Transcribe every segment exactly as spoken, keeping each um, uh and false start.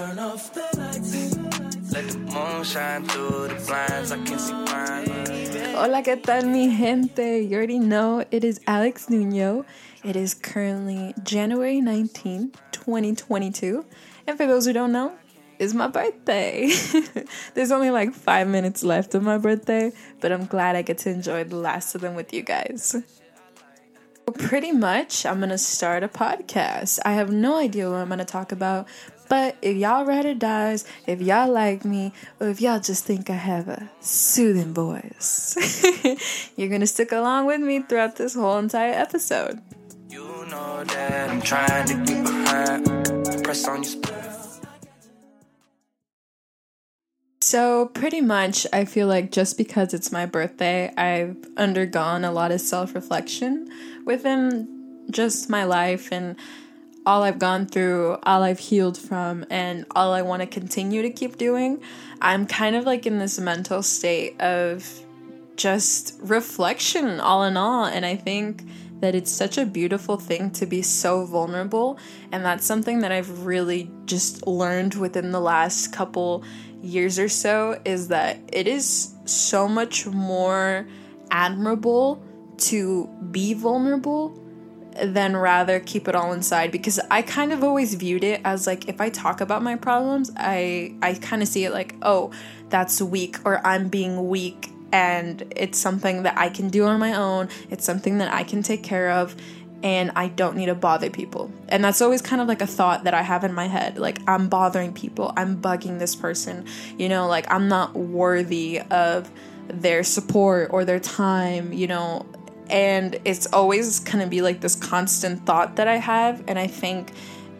turn off the lights. Let the moon shine through the blinds. I can see mine. Hola, ¿qué tal, mi gente? You already know it is Alex Nuno. It is currently January nineteenth, twenty twenty-two. And for those who don't know, it's my birthday. There's only like five minutes left of my birthday, but I'm glad I get to enjoy the last of them with you guys. Pretty much, I'm going to start a podcast. I have no idea what I'm going to talk about, but if y'all ride or dies, if y'all like me, or if y'all just think I have a soothing voice, you're going to stick along with me throughout this whole entire episode. You know that I'm trying to get behind. Press on your split. So pretty much, I feel like just because it's my birthday, I've undergone a lot of self-reflection within just my life and all I've gone through, all I've healed from, and all I want to continue to keep doing. I'm kind of like in this mental state of just reflection all in all, and I think that it's such a beautiful thing to be so vulnerable, and that's something that I've really just learned within the last couple years or so, is that it is so much more admirable to be vulnerable than rather keep it all inside, because I kind of always viewed it as like, if I talk about my problems, I I kind of see it like, oh, that's weak, or I'm being weak, and it's something that I can do on my own, it's something that I can take care of, and I don't need to bother people. And that's always kind of like a thought that I have in my head, like, I'm bothering people, I'm bugging this person, you know, like, I'm not worthy of their support or their time, you know, and it's always gonna be like this constant thought that I have. And I think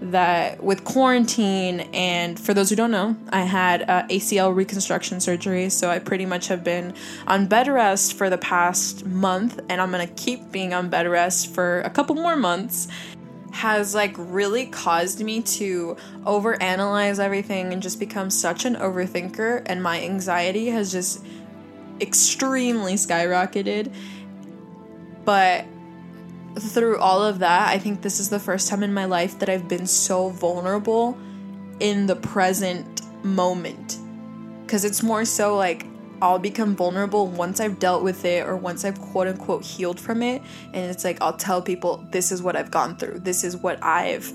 that with quarantine, and for those who don't know, I had uh, A C L reconstruction surgery, so I pretty much have been on bed rest for the past month, and I'm gonna keep being on bed rest for a couple more months, has like really caused me to overanalyze everything and just become such an overthinker, and my anxiety has just extremely skyrocketed. But through all of that, I think this is the first time in my life that I've been so vulnerable in the present moment, because it's more so like I'll become vulnerable once I've dealt with it, or once I've quote unquote healed from it, and it's like I'll tell people, this is what I've gone through, this is what I've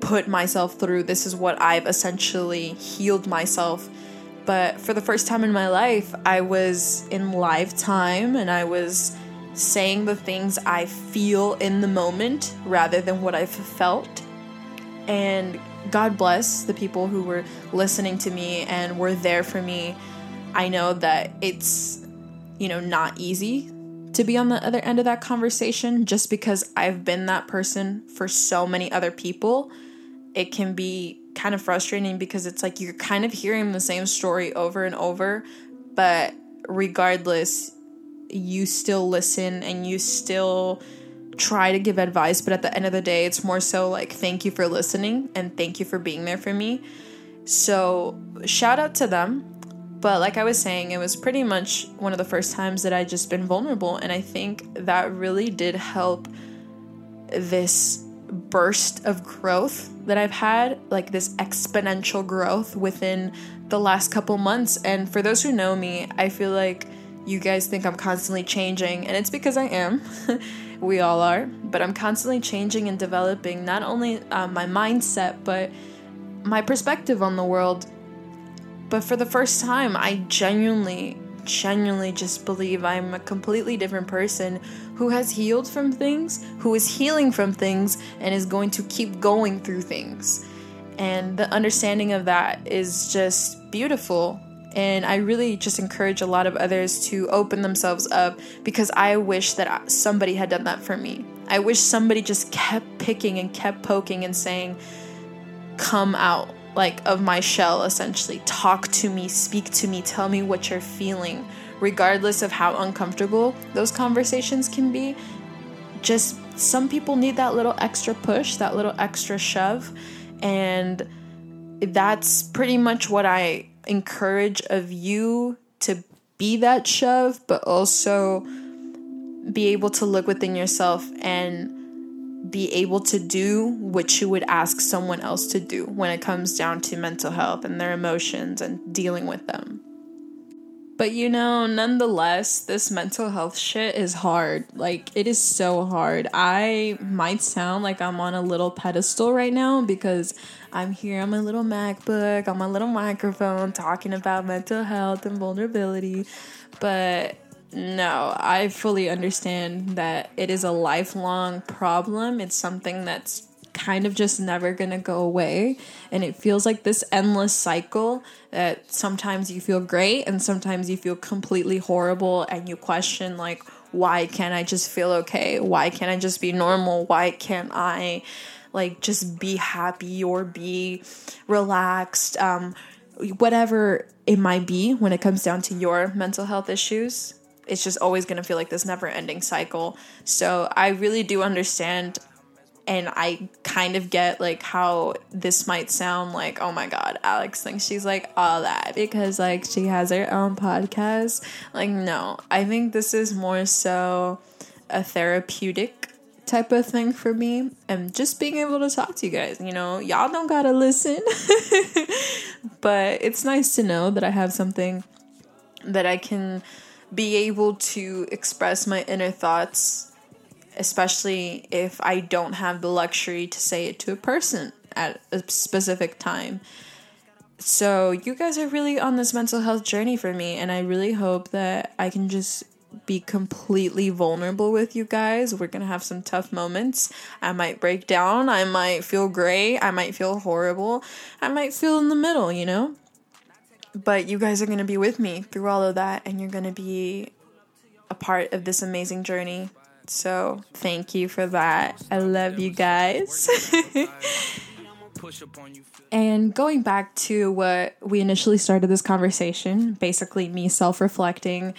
put myself through, this is what I've essentially healed myself. But for the first time in my life, I was in live time, and I was saying the things I feel in the moment rather than what I've felt. And God bless the people who were listening to me and were there for me. I know that it's, you know, not easy to be on the other end of that conversation, just because I've been that person for so many other people. It can be kind of frustrating, because it's like you're kind of hearing the same story over and over, but regardless, you still listen and you still try to give advice. But at the end of the day, it's more so like, thank you for listening and thank you for being there for me. So shout out to them. But like I was saying, it was pretty much one of the first times that I just been vulnerable, and I think that really did help this burst of growth that I've had, like this exponential growth within the last couple months. And for those who know me, I feel like you guys think I'm constantly changing, and it's because I am. We all are. But I'm constantly changing and developing not only uh, my mindset, but my perspective on the world. But for the first time, I genuinely, genuinely just believe I'm a completely different person who has healed from things, who is healing from things, and is going to keep going through things. And the understanding of that is just beautiful. And I really just encourage a lot of others to open themselves up, because I wish that somebody had done that for me. I wish somebody just kept picking and kept poking and saying, come out, like, of my shell, essentially. Talk to me, speak to me, tell me what you're feeling. Regardless of how uncomfortable those conversations can be, just some people need that little extra push, that little extra shove. And that's pretty much what I encourage of you, to be that shove, but also be able to look within yourself and be able to do what you would ask someone else to do when it comes down to mental health and their emotions and dealing with them. But, you know, nonetheless, this mental health shit is hard. Like, it is so hard. I might sound like I'm on a little pedestal right now because I'm here on my little MacBook, on my little microphone, talking about mental health and vulnerability. But no, I fully understand that it is a lifelong problem. It's something that's kind of just never gonna go away, and it feels like this endless cycle that sometimes you feel great and sometimes you feel completely horrible, and you question, like, why can't I just feel okay? Why can't I just be normal? Why can't I, like, just be happy or be relaxed, um whatever it might be when it comes down to your mental health issues? It's just always gonna feel like this never-ending cycle. So I really do understand. And I kind of get, like, how this might sound like, oh my god, Alex thinks she's, like, all that because, like, she has her own podcast. Like, no, I think this is more so a therapeutic type of thing for me, and just being able to talk to you guys. You know, y'all don't gotta listen, but it's nice to know that I have something that I can be able to express my inner thoughts, especially if I don't have the luxury to say it to a person at a specific time. So you guys are really on this mental health journey for me, and I really hope that I can just be completely vulnerable with you guys. We're gonna have some tough moments. I might break down, I might feel great, I might feel horrible, I might feel in the middle, you know? But you guys are gonna be with me through all of that, and you're gonna be a part of this amazing journey. So thank you for that. I love you guys. And going back to what we initially started this conversation, basically me self-reflecting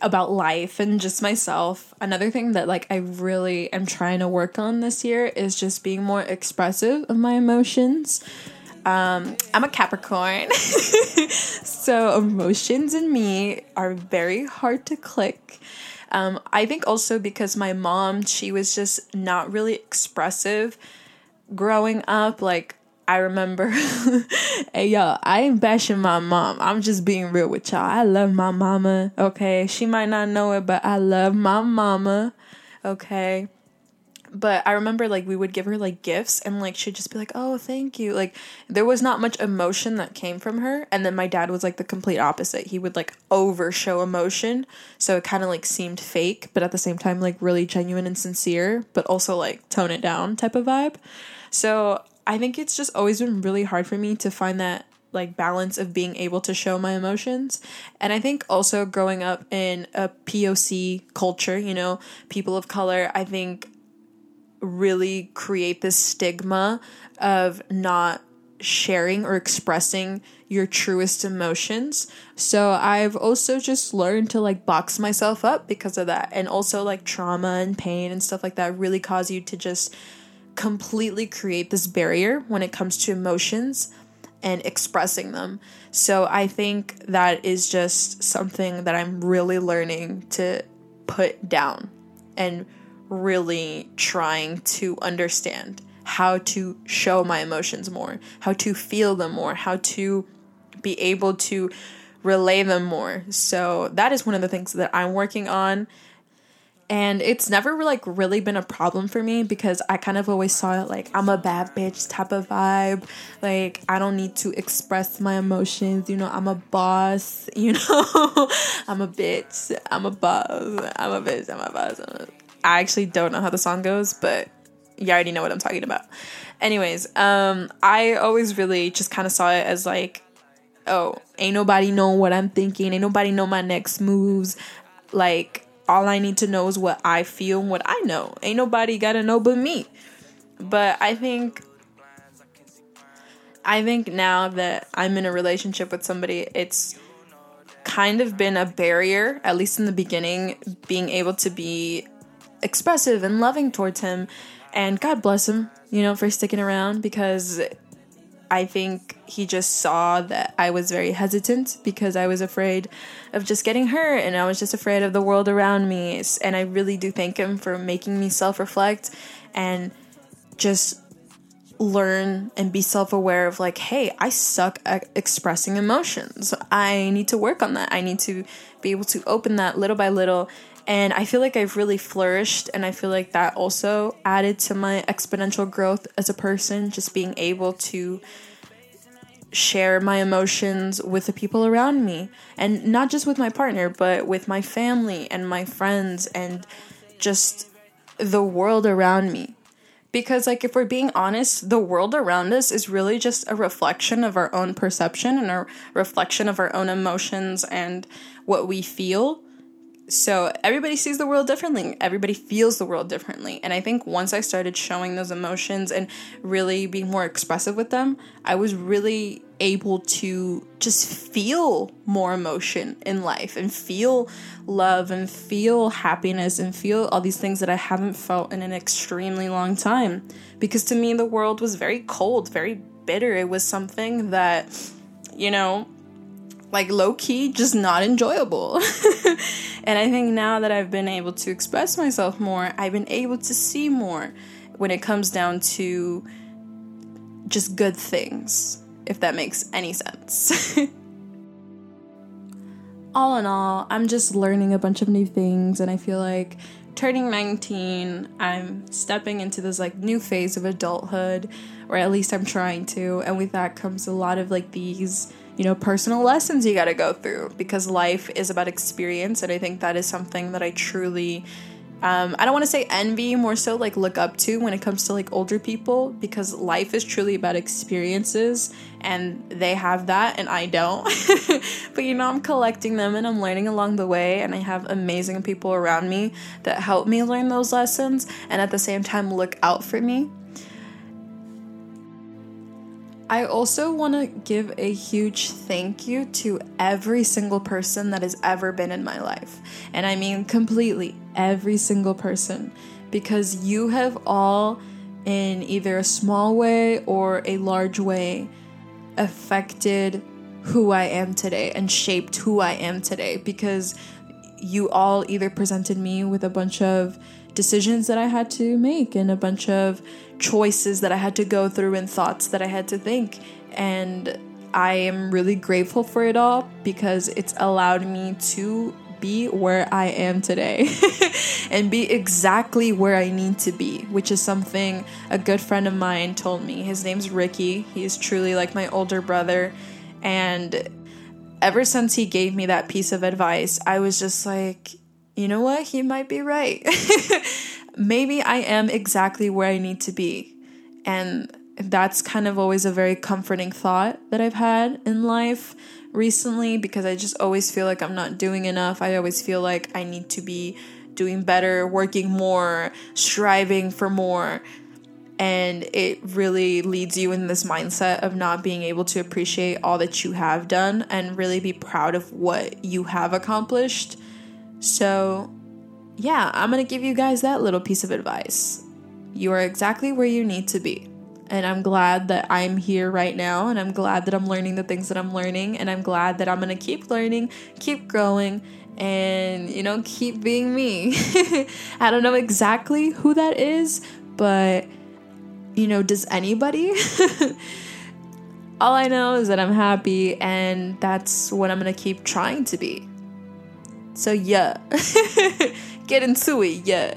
about life and just myself. Another thing that, like, I really am trying to work on this year is just being more expressive of my emotions. Um, I'm a Capricorn, so emotions in me are very hard to click. Um, I think also because my mom, she was just not really expressive growing up. Like, I remember, hey, yo, I ain't bashing my mom. I'm just being real with y'all. I love my mama, okay? She might not know it, but I love my mama, okay? But I remember, like, we would give her, like, gifts, and, like, she'd just be like, oh, thank you. Like, there was not much emotion that came from her. And then my dad was, like, the complete opposite. He would, like, over show emotion. So it kind of, like, seemed fake, but at the same time, like, really genuine and sincere, but also, like, tone it down type of vibe. So I think it's just always been really hard for me to find that, like, balance of being able to show my emotions. And I think also growing up in a P O C culture, you know, people of color, I think really create this stigma of not sharing or expressing your truest emotions. So I've also just learned to, like, box myself up because of that. And also, like, trauma and pain and stuff like that really cause you to just completely create this barrier when it comes to emotions and expressing them. So I think that is just something that I'm really learning to put down and really trying to understand how to show my emotions more, how to feel them more, how to be able to relay them more. So that is one of the things that I'm working on. And it's never, like, really been a problem for me because I kind of always saw it like, I'm a bad bitch type of vibe. Like, I don't need to express my emotions. You know, I'm a boss. You know, I'm a bitch. I'm a boss. I'm a bitch. I'm a boss. I'm a... I actually don't know how the song goes, but you already know what I'm talking about. Anyways, um, I always really just kind of saw it as like, oh, ain't nobody know what I'm thinking. Ain't nobody know my next moves. Like, all I need to know is what I feel and what I know. Ain't nobody gotta know but me. But I think, I think now that I'm in a relationship with somebody, it's kind of been a barrier, at least in the beginning, being able to be expressive and loving towards him, and God bless him, you know, for sticking around, because I think he just saw that I was very hesitant because I was afraid of just getting hurt, and I was just afraid of the world around me. And I really do thank him for making me self-reflect and just learn and be self-aware of like, hey, I suck at expressing emotions. I need to work on that. I need to be able to open that little by little. And I feel like I've really flourished, and I feel like that also added to my exponential growth as a person, just being able to share my emotions with the people around me, and not just with my partner, but with my family and my friends and just the world around me. Because, like, if we're being honest, the world around us is really just a reflection of our own perception and a reflection of our own emotions and what we feel. So everybody sees the world differently. Everybody feels the world differently. And I think once I started showing those emotions and really being more expressive with them, I was really able to just feel more emotion in life and feel love and feel happiness and feel all these things that I haven't felt in an extremely long time. Because to me, the world was very cold, very bitter. It was something that, you know, like, low-key, just not enjoyable. And I think now that I've been able to express myself more, I've been able to see more when it comes down to just good things, if that makes any sense. All in all, I'm just learning a bunch of new things, and I feel like turning nineteen, I'm stepping into this, like, new phase of adulthood, or at least I'm trying to, and with that comes a lot of, like, these, you know, personal lessons you gotta go through, because life is about experience, and I think that is something that I truly, um, I don't want to say envy, more so, like, look up to when it comes to, like, older people, because life is truly about experiences, and they have that, and I don't, but, you know, I'm collecting them, and I'm learning along the way, and I have amazing people around me that help me learn those lessons, and at the same time, look out for me. I also want to give a huge thank you to every single person that has ever been in my life. And I mean completely every single person, because you have all, in either a small way or a large way, affected who I am today and shaped who I am today, because you all either presented me with a bunch of decisions that I had to make and a bunch of choices that I had to go through and thoughts that I had to think, and I am really grateful for it all, because it's allowed me to be where I am today and be exactly where I need to be, which is something a good friend of mine told me. His name's Ricky. He is truly like my older brother, and ever since he gave me that piece of advice, I was just like, you know what? He might be right. Maybe I am exactly where I need to be. And that's kind of always a very comforting thought that I've had in life recently, because I just always feel like I'm not doing enough. I always feel like I need to be doing better, working more, striving for more. And it really leads you in this mindset of not being able to appreciate all that you have done and really be proud of what you have accomplished. So, yeah, I'm going to give you guys that little piece of advice. You are exactly where you need to be. And I'm glad that I'm here right now. And I'm glad that I'm learning the things that I'm learning. And I'm glad that I'm going to keep learning, keep growing, and, you know, keep being me. I don't know exactly who that is, but, you know, does anybody? All I know is that I'm happy, and that's what I'm going to keep trying to be. So yeah, get into it, yeah.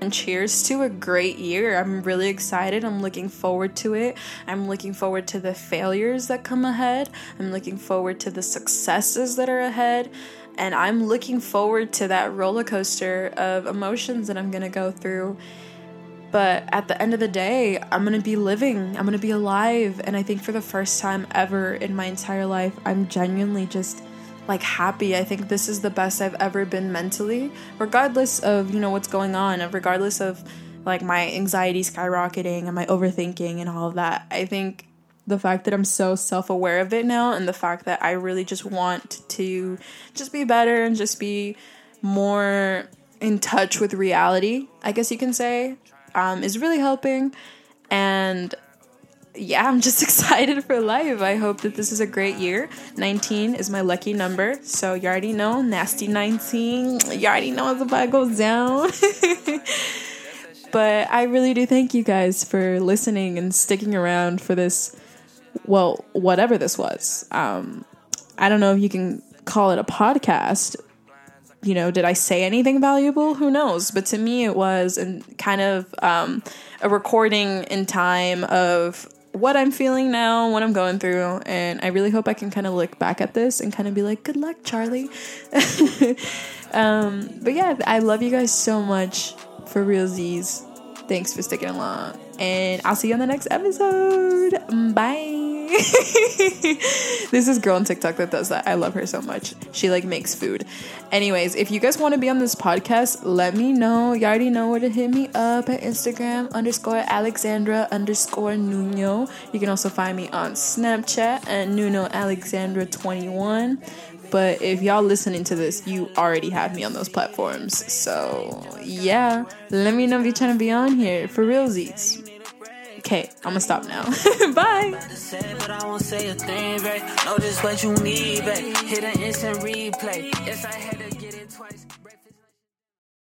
And cheers to a great year. I'm really excited. I'm looking forward to it. I'm looking forward to the failures that come ahead. I'm looking forward to the successes that are ahead. And I'm looking forward to that roller coaster of emotions that I'm going to go through. But at the end of the day, I'm going to be living. I'm going to be alive. And I think for the first time ever in my entire life, I'm genuinely just like happy. I think this is the best I've ever been mentally, regardless of, you know, what's going on, and regardless of like my anxiety skyrocketing and my overthinking and all of that. I think the fact that I'm so self-aware of it now, and the fact that I really just want to just be better and just be more in touch with reality, I guess you can say, um, is really helping. And yeah, I'm just excited for life. I hope that this is a great year. nineteen is my lucky number. So you already know, nasty nineteen. You already know how the vibe goes down. But I really do thank you guys for listening and sticking around for this, well, whatever this was. Um, I don't know if you can call it a podcast. You know, did I say anything valuable? Who knows? But to me, it was an, kind of um, a recording in time of what I'm feeling now, what I'm going through. And I really hope I can kind of look back at this and kind of be like, good luck, Charlie. um, but yeah, I love you guys so much. For real Z's. Thanks for sticking along. And I'll see you on the next episode. Bye. This is girl on TikTok that does that. I love her so much. She like makes food. Anyways, if you guys want to be on this podcast, let me know. You already know where to hit me up at Instagram underscore Alexandra underscore Nuno. You can also find me on Snapchat at Nuno Alexandra twenty-one. But if y'all listening to this, you already have me on those platforms. So, yeah. Let me know if you're trying to be on here. For realsies. Okay, I'm gonna stop now. Bye. Know this what you need, but hit an instant replay. Yes, I had to get it twice.